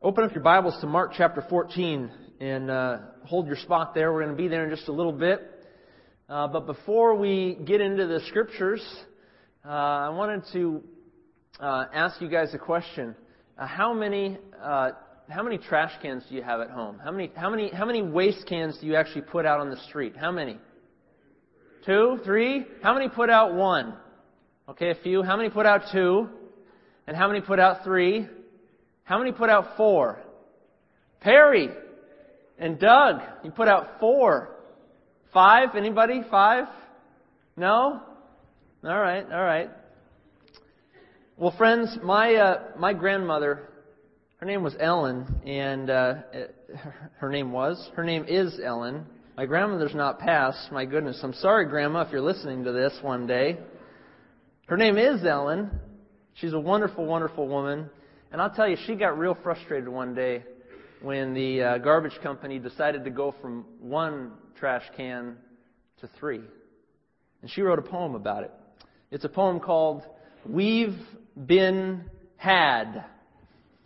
Open up your Bibles to Mark chapter 14 and hold your spot there. We're going to be there in just a little bit. But before we get into the Scriptures, I wanted to ask you guys a question. How many trash cans do you have at home? How many waste cans do you actually put out on the street? How many? 2? 3? How many put out 1? Okay, a few. How many put out 2? And how many put out 3? How many put out 4? Perry and Doug, you put out 4. 5? Anybody? 5? No? All right. Well, friends, my grandmother, her name was Ellen, and her name is Ellen. My grandmother's not passed. My goodness, I'm sorry, Grandma, if you're listening to this one day. Her name is Ellen. She's a wonderful, wonderful woman. And I'll tell you, she got real frustrated one day when the garbage company decided to go from 1 trash can to 3. And she wrote a poem about it. It's a poem called, We've Been Had.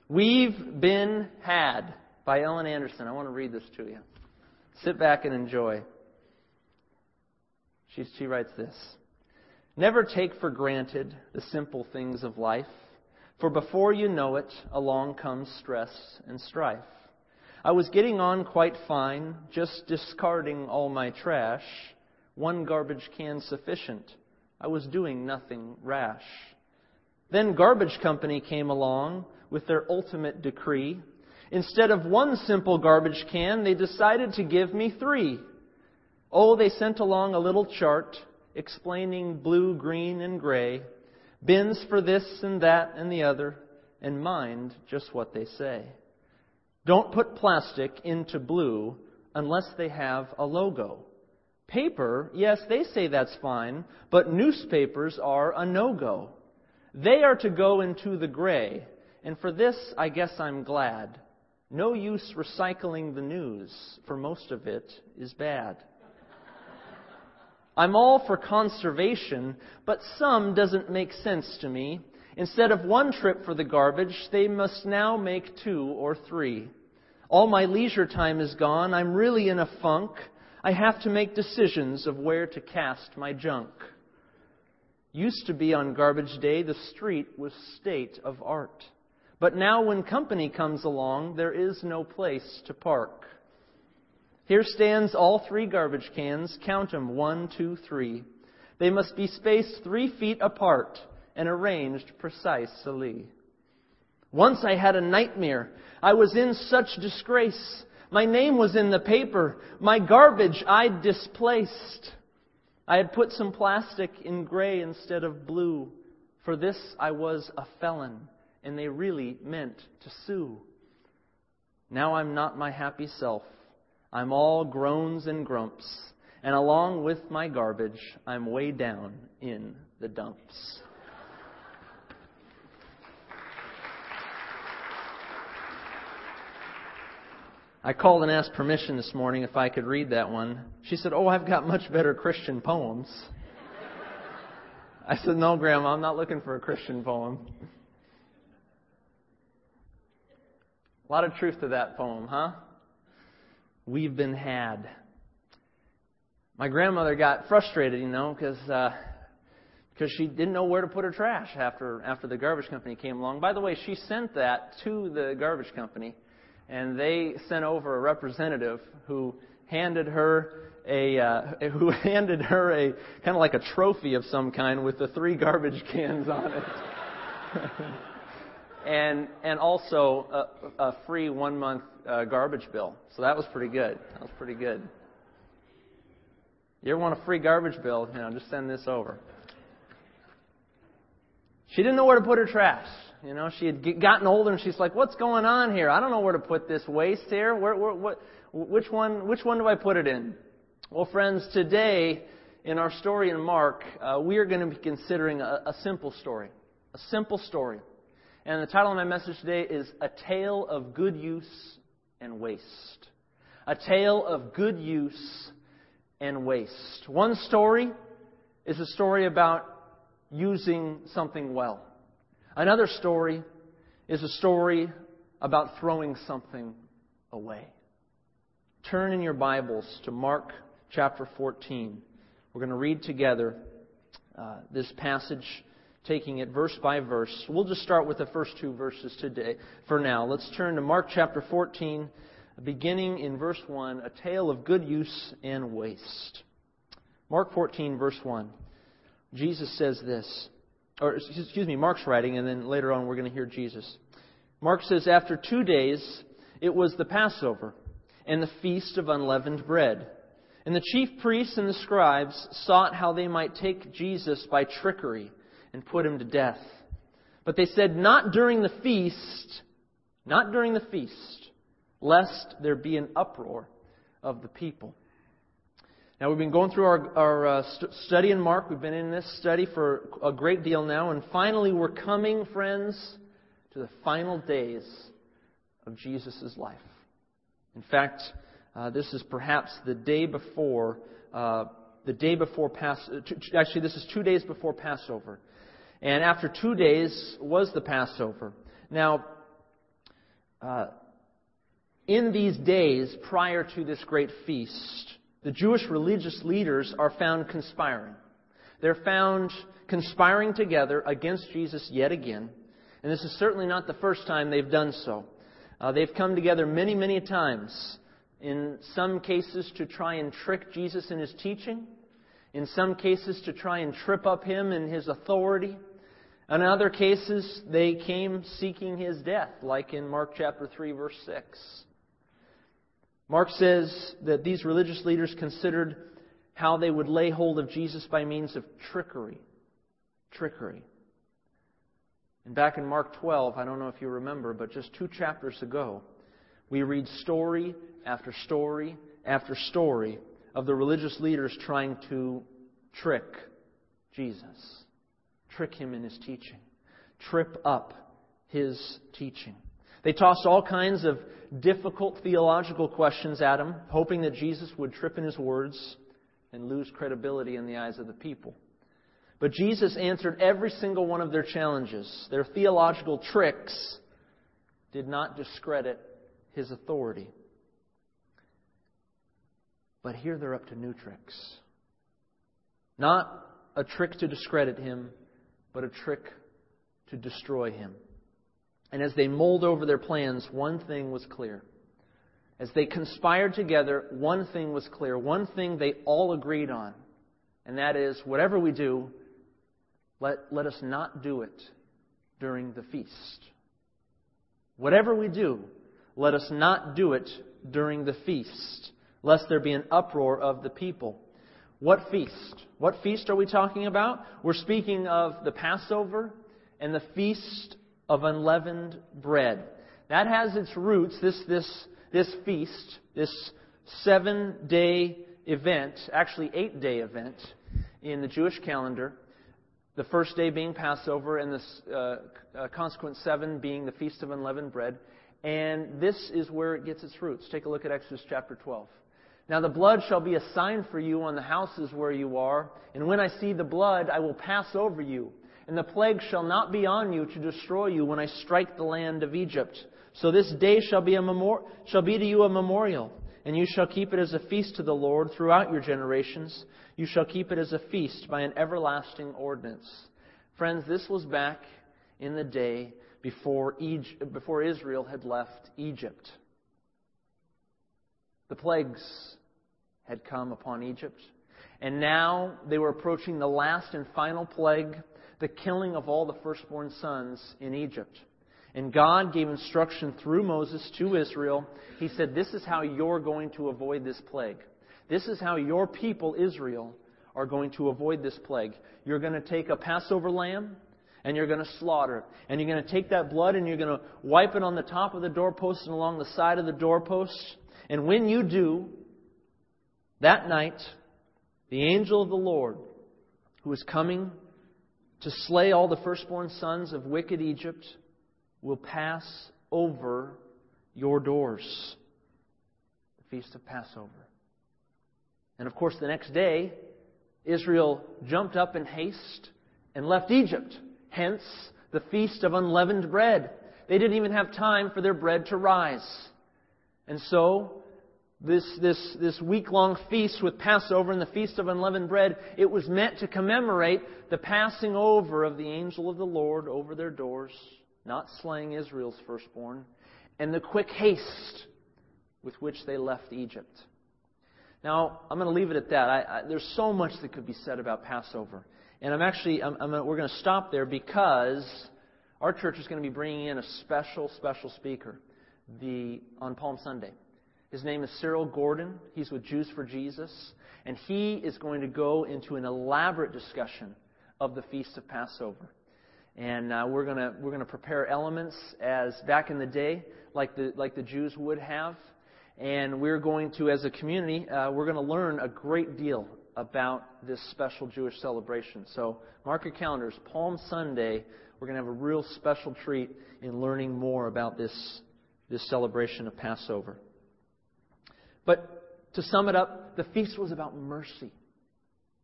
We've Been Had by Ellen Anderson. I want to read this to you. Sit back and enjoy. She writes this. Never take for granted the simple things of life. For before you know it, along comes stress and strife. I was getting on quite fine, just discarding all my trash. 1 garbage can sufficient. I was doing nothing rash. Then garbage company came along with their ultimate decree. Instead of 1 simple garbage can, they decided to give me 3. Oh, they sent along a little chart explaining blue, green, and gray. Bins for this and that and the other, and mind just what they say. Don't put plastic into blue unless they have a logo. Paper, yes, they say that's fine, but newspapers are a no-go. They are to go into the gray, and for this, I guess I'm glad. No use recycling the news, for most of it is bad. I'm all for conservation, but some doesn't make sense to me. Instead of 1 trip for the garbage, they must now make 2 or 3. All my leisure time is gone. I'm really in a funk. I have to make decisions of where to cast my junk. Used to be on garbage day, the street was state of art. But now when company comes along, there is no place to park. Here stands all 3 garbage cans. Count them, 1, 2, 3. They must be spaced 3 feet apart and arranged precisely. Once I had a nightmare. I was in such disgrace. My name was in the paper. My garbage I displaced. I had put some plastic in gray instead of blue. For this I was a felon, and they really meant to sue. Now I'm not my happy self. I'm all groans and grumps, and along with my garbage, I'm way down in the dumps. I called and asked permission this morning if I could read that one. She said, "Oh, I've got much better Christian poems." I said, "No, Grandma, I'm not looking for a Christian poem." A lot of truth to that poem, huh? We've been had. My grandmother got frustrated, because she didn't know where to put her trash after the garbage company came along. By the way, she sent that to the garbage company, and they sent over a representative who handed her a kind of like a trophy of some kind with the 3 garbage cans on it, and also a free 1-month garbage bill. So that was pretty good. You ever want a free garbage bill? Just send this over. She didn't know where to put her trash. She had gotten older, and she's like, "What's going on here? I don't know where to put this waste here. Which one do I put it in?" Well, friends, today in our story in Mark, we are going to be considering a simple story. A simple story. And the title of my message today is A Tale of Good Use and Waste. A Tale of Good Use and Waste. One story is a story about using something well. Another story is a story about throwing something away. Turn in your Bibles to Mark chapter 14. We're going to read together this passage, taking it verse by verse. We'll just start with the first two verses today. For now, let's turn to Mark chapter 14, beginning in verse 1, a tale of good use and waste. Mark 14, verse 1. Jesus says this, or excuse me, Mark's writing, and then later on we're going to hear Jesus. Mark says, after 2 days, it was the Passover and the Feast of Unleavened Bread. And the chief priests and the scribes sought how they might take Jesus by trickery and put him to death. But they said, not during the feast, lest there be an uproar of the people. Now, we've been going through our study in Mark. We've been in this study for a great deal now. And finally, we're coming, friends, to the final days of Jesus' life. In fact, this is perhaps the day before Passover. Actually, this is 2 days before Passover. And after 2 days was the Passover. Now, in these days prior to this great feast, the Jewish religious leaders are found conspiring. They're found conspiring together against Jesus yet again. And this is certainly not the first time they've done so. They've come together many, many times. In some cases to try and trick Jesus in his teaching. In some cases to try and trip up him in his authority. In other cases, they came seeking his death, like in Mark chapter 3, verse 6. Mark says that these religious leaders considered how they would lay hold of Jesus by means of trickery. Trickery. And back in Mark 12, I don't know if you remember, but just 2 chapters ago, we read story after story after story of the religious leaders trying to trick Jesus. Trick him in his teaching. Trip up his teaching. They tossed all kinds of difficult theological questions at him, hoping that Jesus would trip in his words and lose credibility in the eyes of the people. But Jesus answered every single one of their challenges. Their theological tricks did not discredit his authority. But here they're up to new tricks. Not a trick to discredit him, but a trick to destroy him. And as they mulled over their plans, one thing was clear. As they conspired together, one thing was clear. One thing they all agreed on. And that is, whatever we do, let us not do it during the feast. Whatever we do, let us not do it during the feast, lest there be an uproar of the people. What feast? What feast are we talking about? We're speaking of the Passover and the Feast of Unleavened Bread. That has its roots, this feast, this 7-day event, actually 8-day event in the Jewish calendar. The first day being Passover and the consequent 7 being the Feast of Unleavened Bread. And this is where it gets its roots. Take a look at Exodus chapter 12. Now the blood shall be a sign for you on the houses where you are. And when I see the blood, I will pass over you. And the plague shall not be on you to destroy you when I strike the land of Egypt. So this day shall be to you a memorial. And you shall keep it as a feast to the Lord throughout your generations. You shall keep it as a feast by an everlasting ordinance. Friends, this was back in the day before Israel had left Egypt. The plagues had come upon Egypt. And now they were approaching the last and final plague, the killing of all the firstborn sons in Egypt. And God gave instruction through Moses to Israel. He said, this is how you're going to avoid this plague. This is how your people, Israel, are going to avoid this plague. You're going to take a Passover lamb, and you're going to slaughter it. And you're going to take that blood and you're going to wipe it on the top of the doorpost and along the side of the doorpost. And when you do, that night, the angel of the Lord, who is coming to slay all the firstborn sons of wicked Egypt, will pass over your doors. The Feast of Passover. And of course, the next day, Israel jumped up in haste and left Egypt. Hence, the Feast of Unleavened Bread. They didn't even have time for their bread to rise. And so, this week-long feast with Passover and the Feast of Unleavened Bread, it was meant to commemorate the passing over of the angel of the Lord over their doors, not slaying Israel's firstborn, and the quick haste with which they left Egypt. Now, I'm going to leave it at that. There's so much that could be said about Passover. And we're going to stop there because our church is going to be bringing in a special speaker on Palm Sunday. His name is Cyril Gordon. He's with Jews for Jesus. And he is going to go into an elaborate discussion of the Feast of Passover. And we're going to prepare elements as back in the day, like the Jews would have. And we're going to, as a community, we're going to learn a great deal about this special Jewish celebration. So mark your calendars. Palm Sunday, we're going to have a real special treat in learning more about this celebration of Passover. But to sum it up, the feast was about mercy.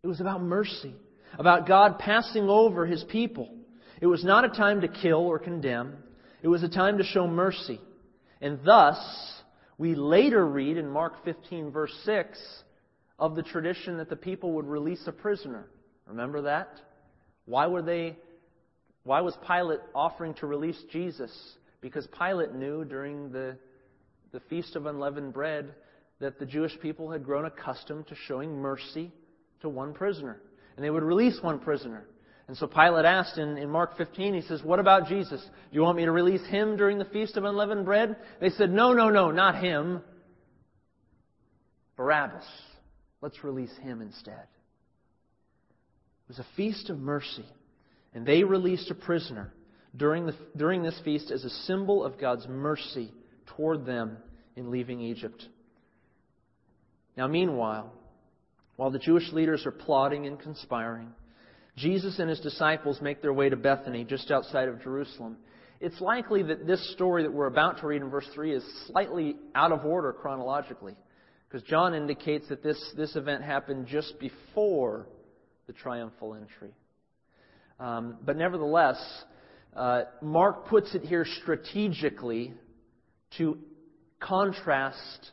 It was about mercy, about God passing over His people. It was not a time to kill or condemn. It was a time to show mercy. And thus, we later read in Mark 15, verse 6, of the tradition that the people would release a prisoner. Remember that? Why was Pilate offering to release Jesus? Because Pilate knew during the Feast of Unleavened Bread that the Jewish people had grown accustomed to showing mercy to one prisoner. And they would release one prisoner. And so Pilate asked in Mark 15, he says, "What about Jesus? Do you want me to release Him during the Feast of Unleavened Bread?" They said, No, not Him. Barabbas. Let's release him instead." It was a feast of mercy. And they released a prisoner during this feast as a symbol of God's mercy toward them in leaving Egypt. Now meanwhile, while the Jewish leaders are plotting and conspiring, Jesus and His disciples make their way to Bethany, just outside of Jerusalem. It's likely that this story that we're about to read in verse 3 is slightly out of order chronologically, because John indicates that this event happened just before the triumphal entry. But nevertheless, Mark puts it here strategically to contrast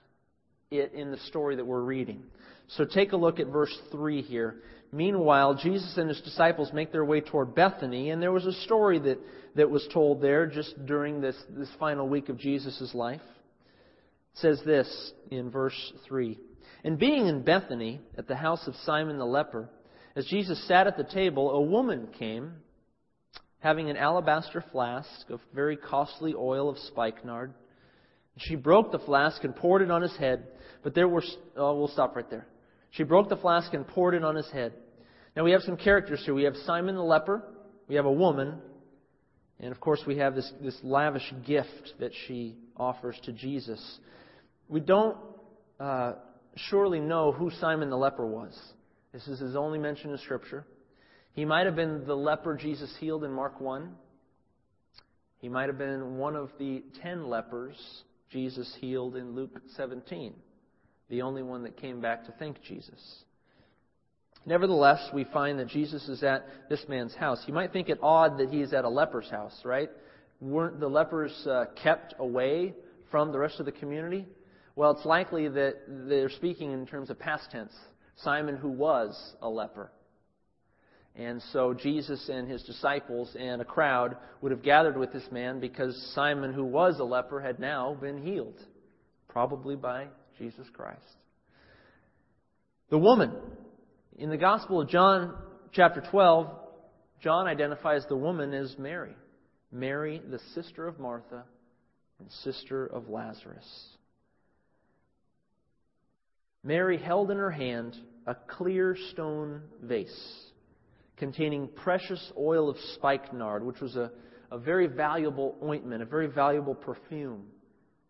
it in the story that we're reading. So take a look at verse 3 here. Meanwhile, Jesus and His disciples make their way toward Bethany, and there was a story that was told there just during this final week of Jesus' life. It says this in verse 3. "And being in Bethany, at the house of Simon the leper, as Jesus sat at the table, a woman came, having an alabaster flask of very costly oil of spikenard. She broke the flask and poured it on His head." We'll stop right there. She broke the flask and poured it on His head. Now we have some characters here. We have Simon the leper. We have a woman. And of course we have this lavish gift that she offers to Jesus. We don't surely know who Simon the leper was. This is his only mention in Scripture. He might have been the leper Jesus healed in Mark 1. He might have been one of the 10 lepers Jesus healed in Luke 17. The only one that came back to thank Jesus. Nevertheless, we find that Jesus is at this man's house. You might think it odd that he's at a leper's house, right? Weren't the lepers kept away from the rest of the community? Well, it's likely that they're speaking in terms of past tense. Simon, who was a leper. And so Jesus and His disciples and a crowd would have gathered with this man because Simon, who was a leper, had now been healed. Probably by Jesus Christ. The woman. In the Gospel of John, chapter 12, John identifies the woman as Mary. Mary, the sister of Martha and sister of Lazarus. Mary held in her hand a clear stone vase containing precious oil of spikenard, which was a very valuable ointment, a very valuable perfume,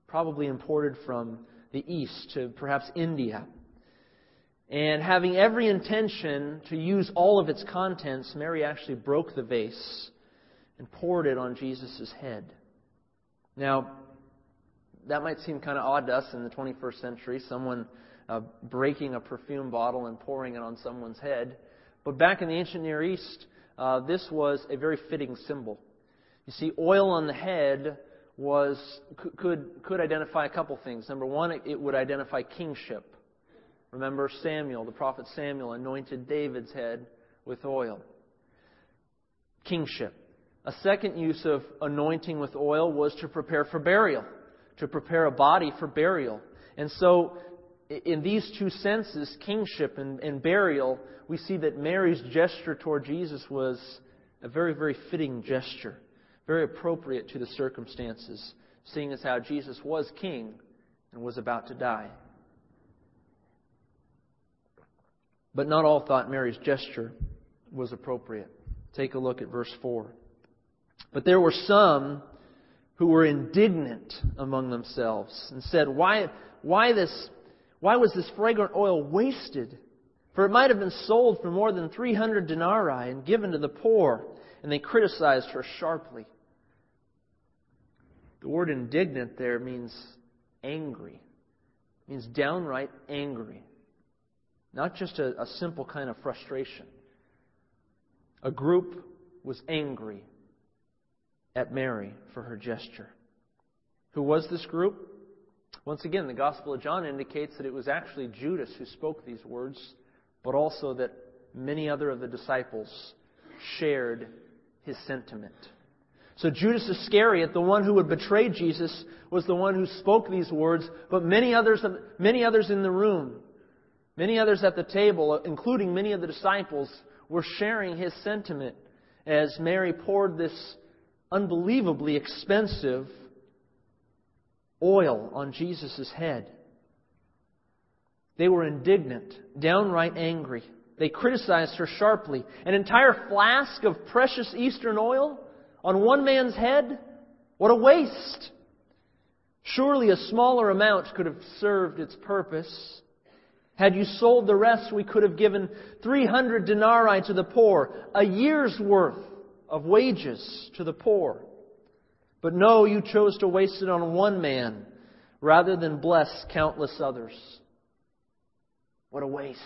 probably imported from the East to perhaps India. And having every intention to use all of its contents, Mary actually broke the vase and poured it on Jesus' head. Now, that might seem kind of odd to us in the 21st century, someone breaking a perfume bottle and pouring it on someone's head. But back in the ancient Near East, this was a very fitting symbol. You see, oil on the head could identify a couple things. Number one, it would identify kingship. Remember Samuel, the prophet Samuel, anointed David's head with oil. Kingship. A second use of anointing with oil was to prepare for burial, to prepare a body for burial. And so, in these two senses, kingship and burial, we see that Mary's gesture toward Jesus was a very, very fitting gesture, very appropriate to the circumstances, seeing as how Jesus was king and was about to die. But not all thought Mary's gesture was appropriate. Take a look at verse 4. But there were some who were indignant among themselves and said, Why was this fragrant oil wasted? For it might have been sold for more than 300 denarii and given to the poor. And they criticized her sharply. The word indignant there means angry. It means downright angry. Not just a simple kind of frustration. A group was angry at Mary for her gesture. Who was this group? Once again, the Gospel of John indicates that it was actually Judas who spoke these words, but also that many other of the disciples shared his sentiment. So Judas Iscariot, the one who would betray Jesus, was the one who spoke these words, but many others in the room, many others at the table, including many of the disciples, were sharing his sentiment as Mary poured this unbelievably expensive oil on Jesus' head. They were indignant, downright angry. They criticized her sharply. An entire flask of precious Eastern oil on one man's head? What a waste! Surely a smaller amount could have served its purpose. Had you sold the rest, we could have given 300 denarii to the poor, a year's worth of wages to the poor. But no, you chose to waste it on one man rather than bless countless others. What a waste.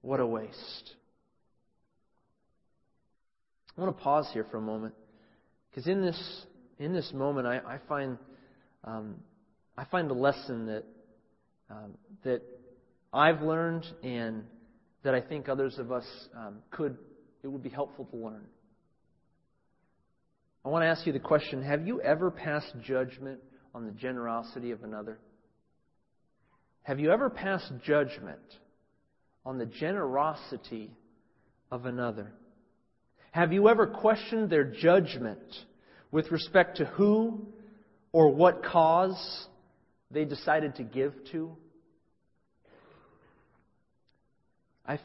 What a waste. I want to pause here for a moment, because in this moment, I find a lesson that I've learned and that I think others of us it would be helpful to learn. I want to ask you the question, have you ever passed judgment on the generosity of another? Have you ever passed judgment on the generosity of another? Have you ever questioned their judgment with respect to who or what cause they decided to give to? I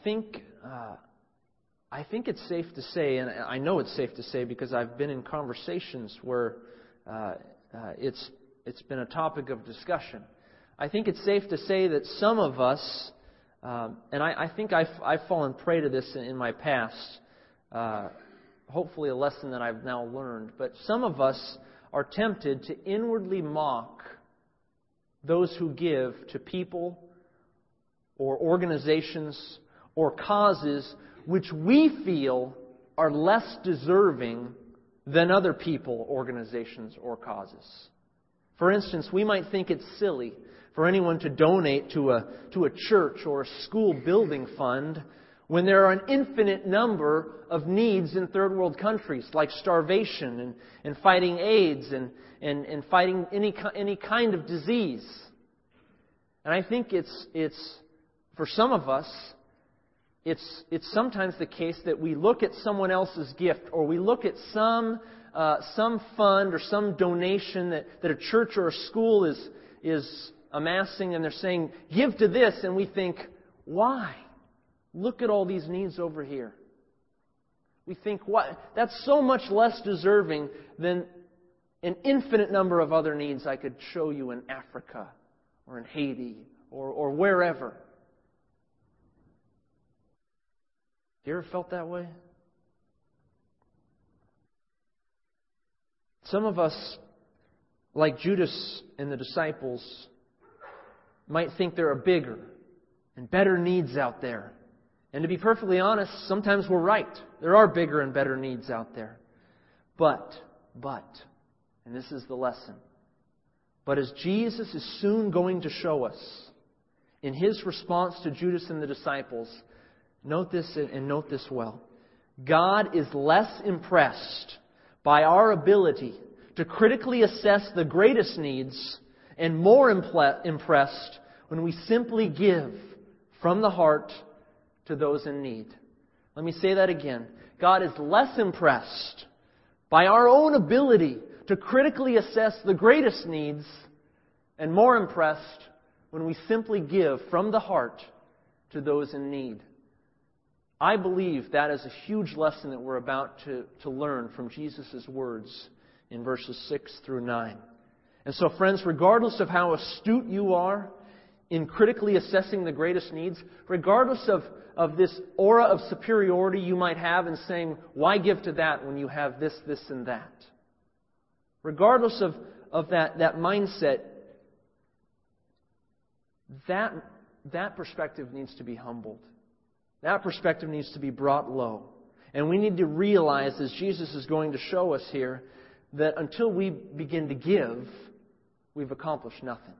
think it's safe to say, and I know it's safe to say because I've been in conversations where it's been a topic of discussion. I think it's safe to say that some of us, and I think I've fallen prey to this in my past, hopefully a lesson that I've now learned, but some of us are tempted to inwardly mock those who give to people or organizations or causes which we feel are less deserving than other people, organizations, or causes. For instance, we might think it's silly for anyone to donate to a church or a school building fund when there are an infinite number of needs in third world countries, like starvation and fighting AIDS and fighting any kind of disease. And I think it's for some of us, It's sometimes the case that we look at someone else's gift, or we look at some fund or some donation that a church or a school is amassing, and they're saying, give to this, and we think, why? Look at all these needs over here. We think, what? That's so much less deserving than an infinite number of other needs I could show you in Africa or in Haiti or wherever. You ever felt that way? Some of us, like Judas and the disciples, might think there are bigger and better needs out there. And to be perfectly honest, sometimes we're right. There are bigger and better needs out there. But And this is the lesson. But as Jesus is soon going to show us in his response to Judas and the disciples, note this and note this well. God is less impressed by our ability to critically assess the greatest needs and more impressed when we simply give from the heart to those in need. Let me say that again. God is less impressed by our own ability to critically assess the greatest needs and more impressed when we simply give from the heart to those in need. I believe that is a huge lesson that we're about to learn from Jesus' words in verses 6 through 9. And so, friends, regardless of how astute you are in critically assessing the greatest needs, regardless of this aura of superiority you might have in saying, why give to that when you have this, this, and that? Regardless of that mindset, that perspective needs to be humbled. That perspective needs to be brought low. And we need to realize, as Jesus is going to show us here, that until we begin to give, we've accomplished nothing.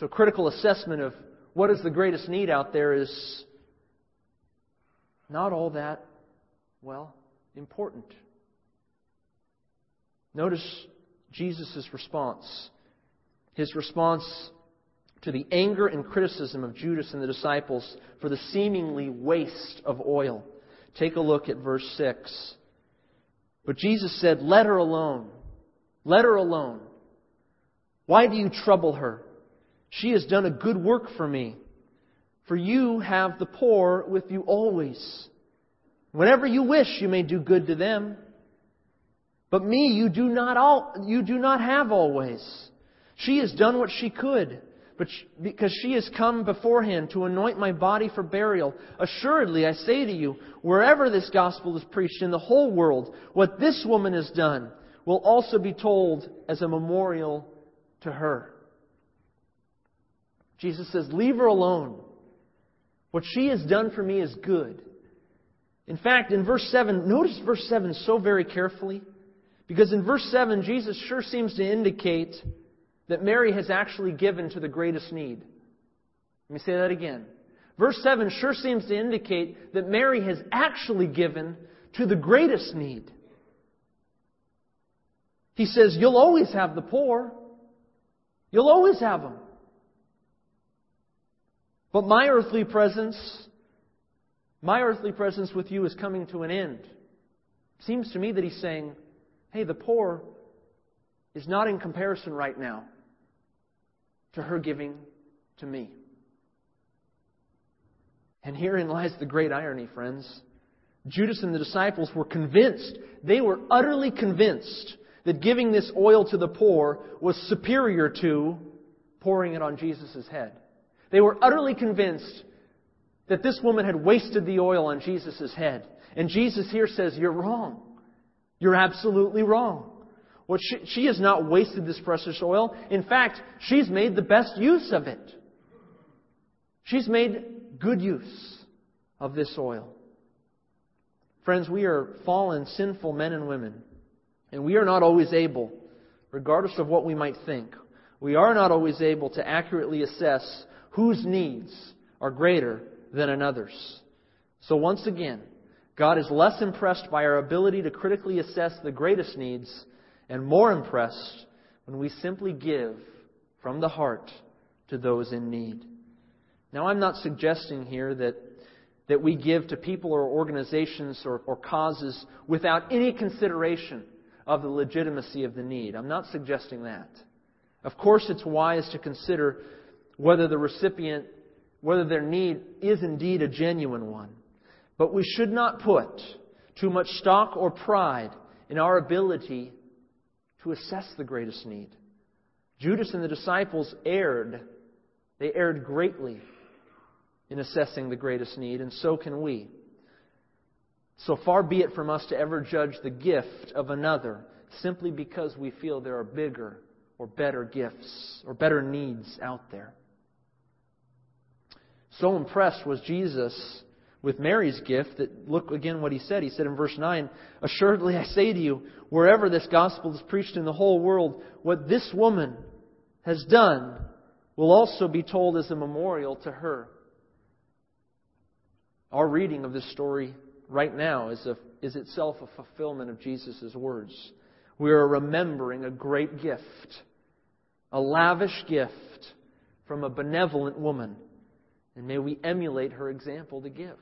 So critical assessment of what is the greatest need out there is not all that, well, important. Notice Jesus' response. His response to the anger and criticism of Judas and the disciples for the seemingly waste of oil. Take a look at verse 6. But Jesus said, "Let her alone. Let her alone. Why do you trouble her? She has done a good work for me. For you have the poor with you always. Whenever you wish, you may do good to them. But me you do not have always. She has done what she could, because she has come beforehand to anoint my body for burial. Assuredly, I say to you, wherever this gospel is preached in the whole world, what this woman has done will also be told as a memorial to her." Jesus says, leave her alone. What she has done for me is good. In fact, in verse 7, notice verse 7 so very carefully. Because in verse 7, Jesus sure seems to indicate that Mary has actually given to the greatest need. Let me say that again. Verse 7 sure seems to indicate that Mary has actually given to the greatest need. He says, you'll always have the poor. You'll always have them. But my earthly presence with you is coming to an end. Seems to me that he's saying, hey, the poor is not in comparison right now to her giving to me. And herein lies the great irony, friends. Judas and the disciples were convinced, they were utterly convinced that giving this oil to the poor was superior to pouring it on Jesus' head. They were utterly convinced that this woman had wasted the oil on Jesus' head. And Jesus here says, you're wrong. You're absolutely wrong. Well, she has not wasted this precious oil. In fact, she's made the best use of it. She's made good use of this oil. Friends, we are fallen, sinful men and women. And we are not always able, regardless of what we might think, we are not always able to accurately assess whose needs are greater than another's. So once again, God is less impressed by our ability to critically assess the greatest needs and more impressed when we simply give from the heart to those in need. Now, I'm not suggesting here that we give to people or organizations or causes without any consideration of the legitimacy of the need. I'm not suggesting that. Of course, it's wise to consider whether their need is indeed a genuine one. But we should not put too much stock or pride in our ability to assess the greatest need. Judas and the disciples erred. They erred greatly in assessing the greatest need, and so can we. So far be it from us to ever judge the gift of another simply because we feel there are bigger or better gifts or better needs out there. So impressed was Jesus with Mary's gift, that look again what he said. He said in verse 9, "Assuredly I say to you, wherever this gospel is preached in the whole world, what this woman has done will also be told as a memorial to her." Our reading of this story right now is itself a fulfillment of Jesus' words. We are remembering a great gift, a lavish gift from a benevolent woman. And may we emulate her example to give.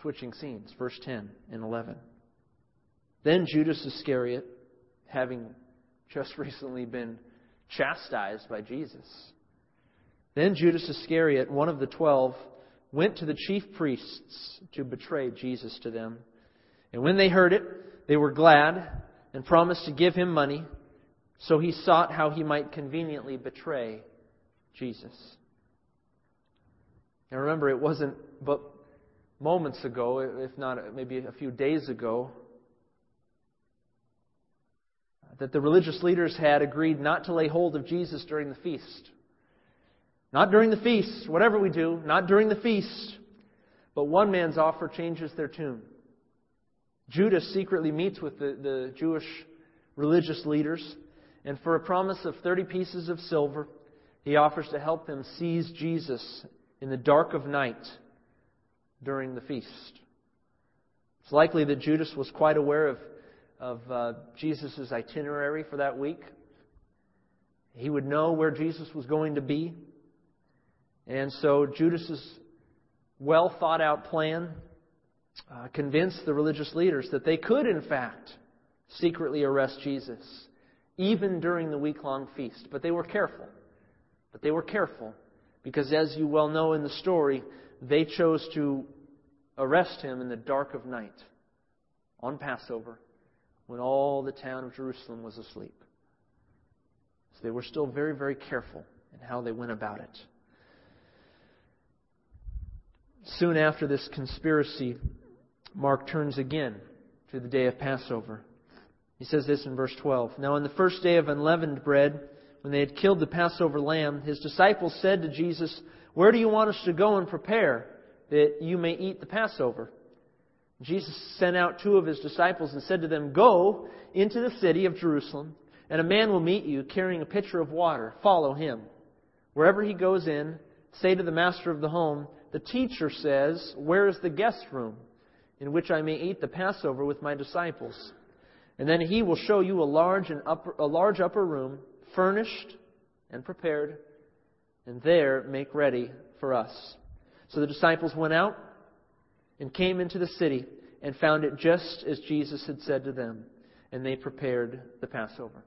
Switching scenes, verse 10 and 11. Then Judas Iscariot, having just recently been chastised by Jesus, then Judas Iscariot, one of the 12, went to the chief priests to betray Jesus to them. And when they heard it, they were glad and promised to give him money. So he sought how he might conveniently betray Jesus. Now remember, it wasn't but moments ago, if not maybe a few days ago, that the religious leaders had agreed not to lay hold of Jesus during the feast. Not during the feast, whatever we do, not during the feast. But one man's offer changes their tune. Judas secretly meets with the Jewish religious leaders, and for a promise of 30 pieces of silver, he offers to help them seize Jesus in the dark of night during the feast. It's likely that Judas was quite aware of Jesus' itinerary for that week. He would know where Jesus was going to be. And so Judas' well-thought-out plan convinced the religious leaders that they could, in fact, secretly arrest Jesus, even during the week-long feast. But they were careful. Because as you well know in the story, they chose to arrest him in the dark of night on Passover when all the town of Jerusalem was asleep. So they were still very, very careful in how they went about it. Soon after this conspiracy, Mark turns again to the day of Passover. He says this in verse 12. "Now on the first day of unleavened bread, when they had killed the Passover lamb, his disciples said to Jesus, 'Where do you want us to go and prepare that you may eat the Passover?' Jesus sent out two of his disciples and said to them, 'Go into the city of Jerusalem, and a man will meet you carrying a pitcher of water. Follow him. Wherever he goes in, say to the master of the home, "The teacher says, where is the guest room in which I may eat the Passover with my disciples?" And then he will show you a large upper room, furnished and prepared, and there make ready for us." So the disciples went out and came into the city and found it just as Jesus had said to them, and they prepared the Passover.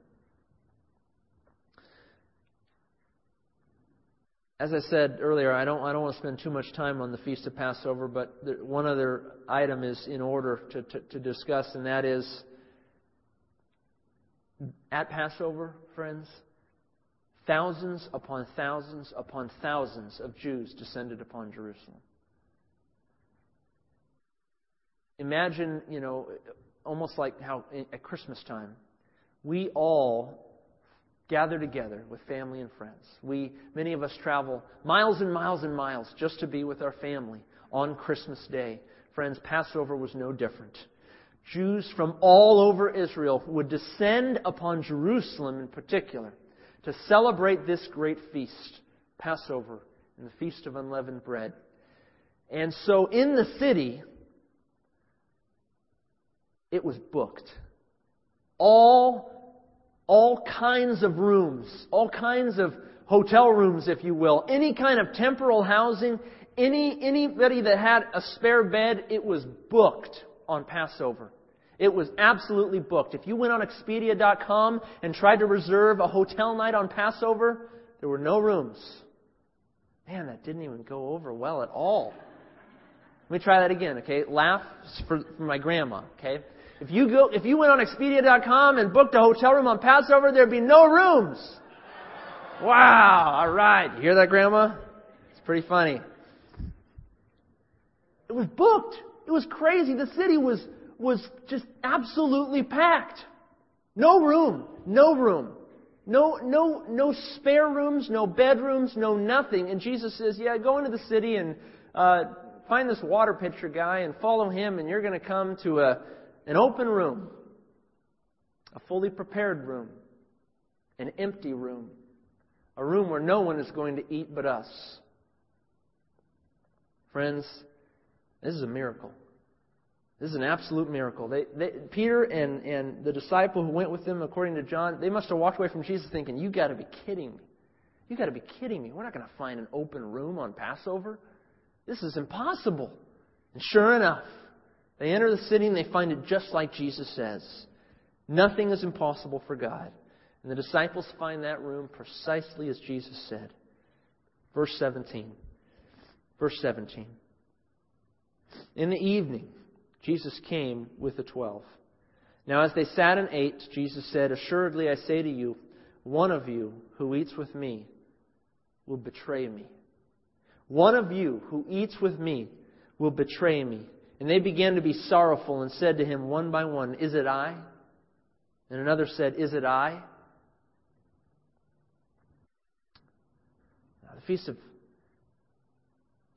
As I said earlier, I don't want to spend too much time on the Feast of Passover, but one other item is in order to discuss, and that is, at Passover, friends, thousands upon thousands upon thousands of Jews descended upon Jerusalem. Imagine, almost like how at Christmas time, we all gather together with family and friends. Many of us travel miles and miles and miles just to be with our family on Christmas Day. Friends, Passover was no different. Jews from all over Israel would descend upon Jerusalem in particular to celebrate this great feast, Passover, and the Feast of Unleavened Bread. And so in the city, it was booked. All kinds of rooms, all kinds of hotel rooms, if you will, any kind of temporal housing, anybody that had a spare bed, it was booked on Passover. It was absolutely booked. If you went on Expedia.com and tried to reserve a hotel night on Passover, there were no rooms. Man, that didn't even go over well at all. Let me try that again, okay? Laugh for my grandma, okay? If you went on Expedia.com and booked a hotel room on Passover, there'd be no rooms. Wow, all right. You hear that, Grandma? It's pretty funny. It was booked. It was crazy. The city was just absolutely packed. No room. No spare rooms, no bedrooms, no nothing. And Jesus says, yeah, go into the city and find this water pitcher guy and follow him, and you're going to come to an open room, a fully prepared room, an empty room, a room where no one is going to eat but us. Friends, this is a miracle. This is an absolute miracle. Peter and the disciple who went with them, according to John, they must have walked away from Jesus thinking, "You got to be kidding me! You got to be kidding me! We're not going to find an open room on Passover. This is impossible." And sure enough, they enter the city and they find it just like Jesus says. Nothing is impossible for God. And the disciples find that room precisely as Jesus said. Verse 17. In the evening, Jesus came with the 12. Now as they sat and ate, Jesus said, "Assuredly I say to you, one of you who eats with me will betray me. One of you who eats with me will betray me." And they began to be sorrowful and said to him one by one, "Is it I?" And another said, "Is it I?" Now, the Feast of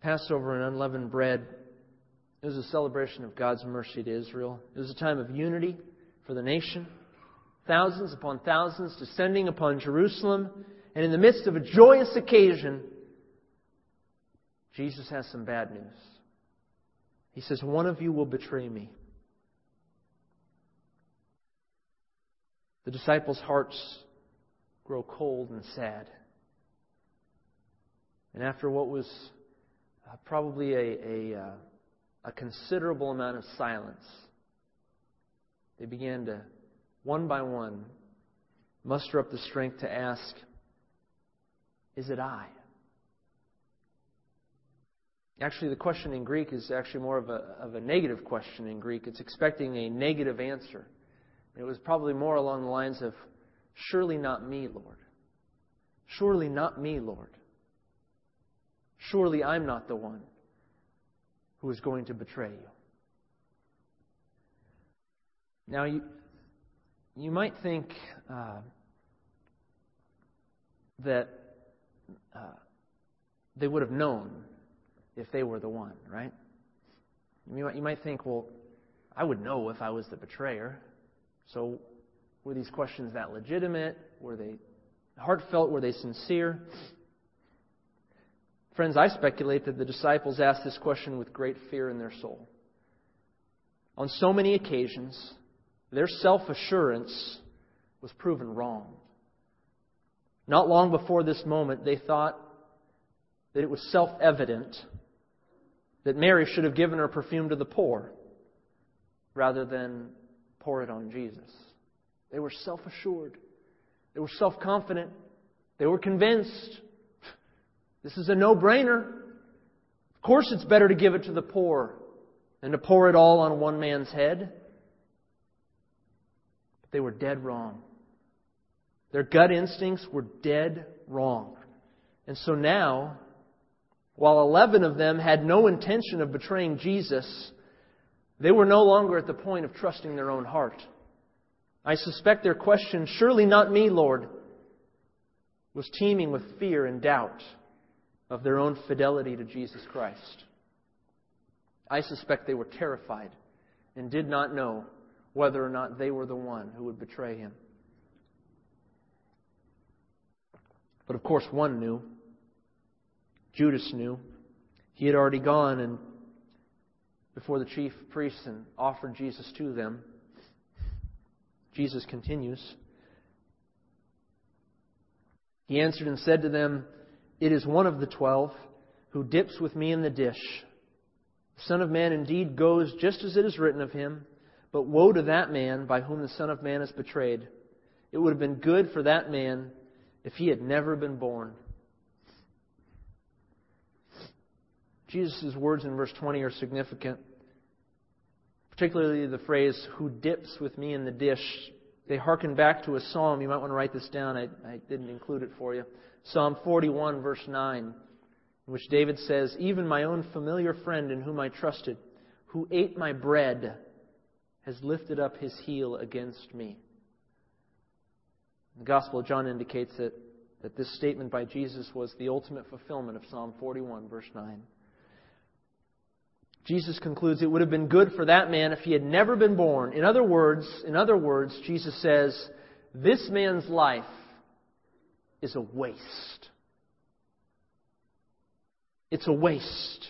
Passover and Unleavened Bread, it was a celebration of God's mercy to Israel. It was a time of unity for the nation. Thousands upon thousands descending upon Jerusalem. And in the midst of a joyous occasion, Jesus has some bad news. He says, "One of you will betray me." The disciples' hearts grow cold and sad. And after what was probably a considerable amount of silence, they began to, one by one, muster up the strength to ask, "Is it I?" Actually, the question in Greek is actually more of a negative question in Greek. It's expecting a negative answer. It was probably more along the lines of, "Surely not me, Lord. Surely not me, Lord. Surely I'm not the one who is going to betray you." Now, you might think that they would have known if they were the one, right? You might think, well, I would know if I was the betrayer. So were these questions that legitimate? Were they heartfelt? Were they sincere? Friends, I speculate that the disciples asked this question with great fear in their soul. On so many occasions, their self-assurance was proven wrong. Not long before this moment, they thought that it was self-evident that Mary should have given her perfume to the poor rather than pour it on Jesus. They were self-assured. They were self-confident. They were convinced. This is a no-brainer. Of course it's better to give it to the poor than to pour it all on one man's head. But they were dead wrong. Their gut instincts were dead wrong. And so now, while 11 of them had no intention of betraying Jesus, they were no longer at the point of trusting their own heart. I suspect their question, "Surely not me, Lord," was teeming with fear and doubt of their own fidelity to Jesus Christ. I suspect they were terrified and did not know whether or not they were the one who would betray him. But of course, one knew. Judas knew. He had already gone and before the chief priests and offered Jesus to them. Jesus continues. He answered and said to them, "It is one of the 12 who dips with me in the dish. The Son of Man indeed goes just as it is written of him, but woe to that man by whom the Son of Man is betrayed. It would have been good for that man if he had never been born." Jesus' words in verse 20 are significant. Particularly the phrase, "who dips with me in the dish." They hearken back to a psalm. You might want to write this down. I didn't include it for you. Psalm 41, verse 9, in which David says, "Even my own familiar friend in whom I trusted, who ate my bread, has lifted up his heel against me." The Gospel of John indicates that this statement by Jesus was the ultimate fulfillment of Psalm 41, verse 9. Jesus concludes, it would have been good for that man if he had never been born. In other words, Jesus says, this man's life is a waste. It's a waste.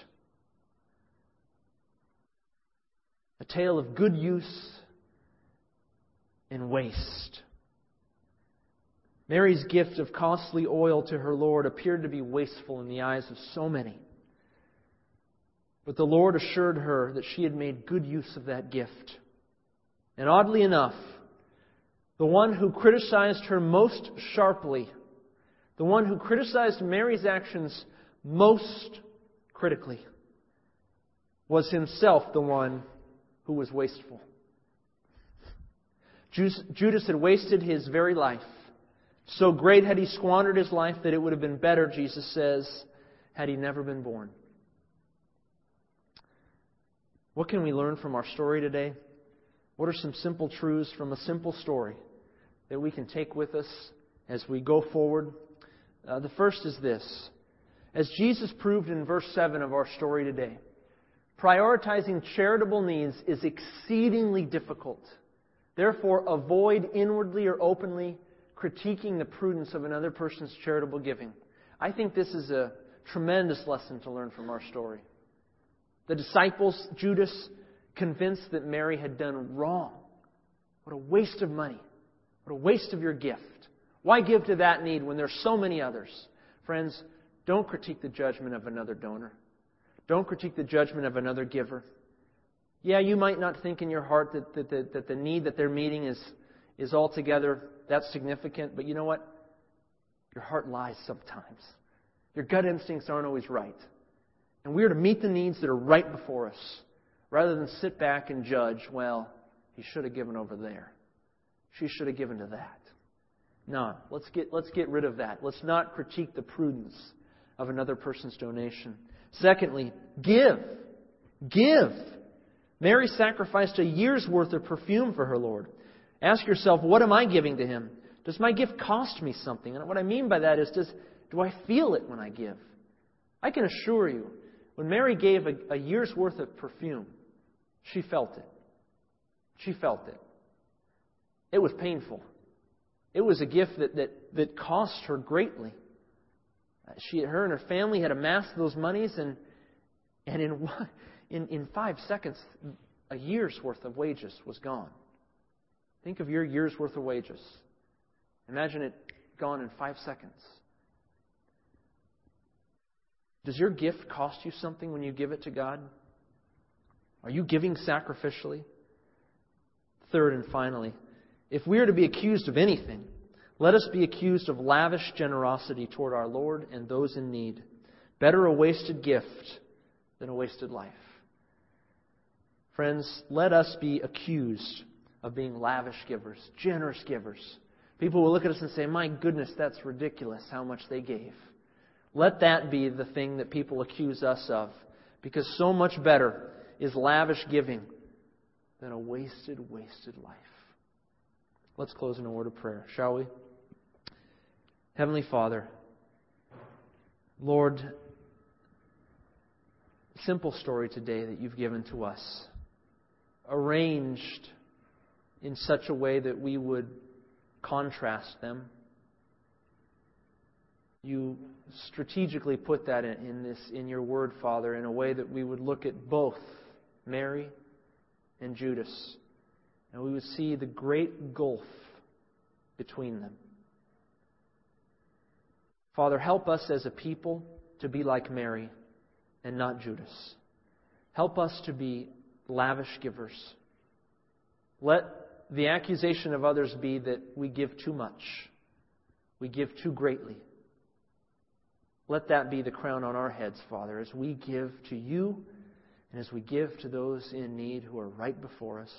A tale of good use and waste. Mary's gift of costly oil to her Lord appeared to be wasteful in the eyes of so many. But the Lord assured her that she had made good use of that gift. And oddly enough, the one who criticized her most sharply, the one who criticized Mary's actions most critically, was himself the one who was wasteful. Judas had wasted his very life. So great had he squandered his life that it would have been better, Jesus says, had he never been born. What can we learn from our story today? What are some simple truths from a simple story that we can take with us as we go forward? The first is this. As Jesus proved in verse 7 of our story today, prioritizing charitable needs is exceedingly difficult. Therefore, avoid inwardly or openly critiquing the prudence of another person's charitable giving. I think this is a tremendous lesson to learn from our story. The disciples, Judas, convinced that Mary had done wrong. What a waste of money. What a waste of your gift. Why give to that need when there's so many others? Friends, don't critique the judgment of another donor. Don't critique the judgment of another giver. Yeah, you might not think in your heart that the need that they're meeting is altogether that significant, but you know what? Your heart lies sometimes. Your gut instincts aren't always right. And we are to meet the needs that are right before us, rather than sit back and judge, well, he should have given over there. She should have given to that. No, let's get rid of that. Let's not critique the prudence of another person's donation. Secondly, give. Give. Mary sacrificed a year's worth of perfume for her Lord. Ask yourself, what am I giving to Him? Does my gift cost me something? And what I mean by that is, do I feel it when I give? I can assure you, when Mary gave a year's worth of perfume, she felt it. She felt it. It was painful. It was a gift that cost her greatly. Her and her family had amassed those monies, and in 5 seconds, a year's worth of wages was gone. Think of your year's worth of wages. Imagine it gone in 5 seconds. Does your gift cost you something when you give it to God? Are you giving sacrificially? Third and finally, if we are to be accused of anything, let us be accused of lavish generosity toward our Lord and those in need. Better a wasted gift than a wasted life. Friends, let us be accused of being lavish givers, generous givers. People will look at us and say, my goodness, that's ridiculous how much they gave. Let that be the thing that people accuse us of, because so much better is lavish giving than a wasted life. Let's close in a word of prayer, shall we? Heavenly Father, Lord, simple story today that You've given to us, arranged in such a way that we would contrast them. You strategically put that in Your Word, Father, in a way that we would look at both Mary and Judas, and we would see the great gulf between them. Father, help us as a people to be like Mary and not Judas. Help us to be lavish givers. Let the accusation of others be that we give too much. We give too greatly. Let that be the crown on our heads, Father, as we give to You and as we give to those in need who are right before us.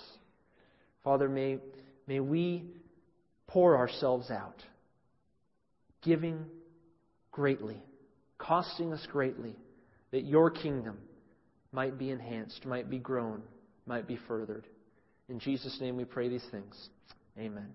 Father, may we pour ourselves out, giving greatly, costing us greatly, that Your kingdom might be enhanced, might be grown, might be furthered. In Jesus' name we pray these things. Amen.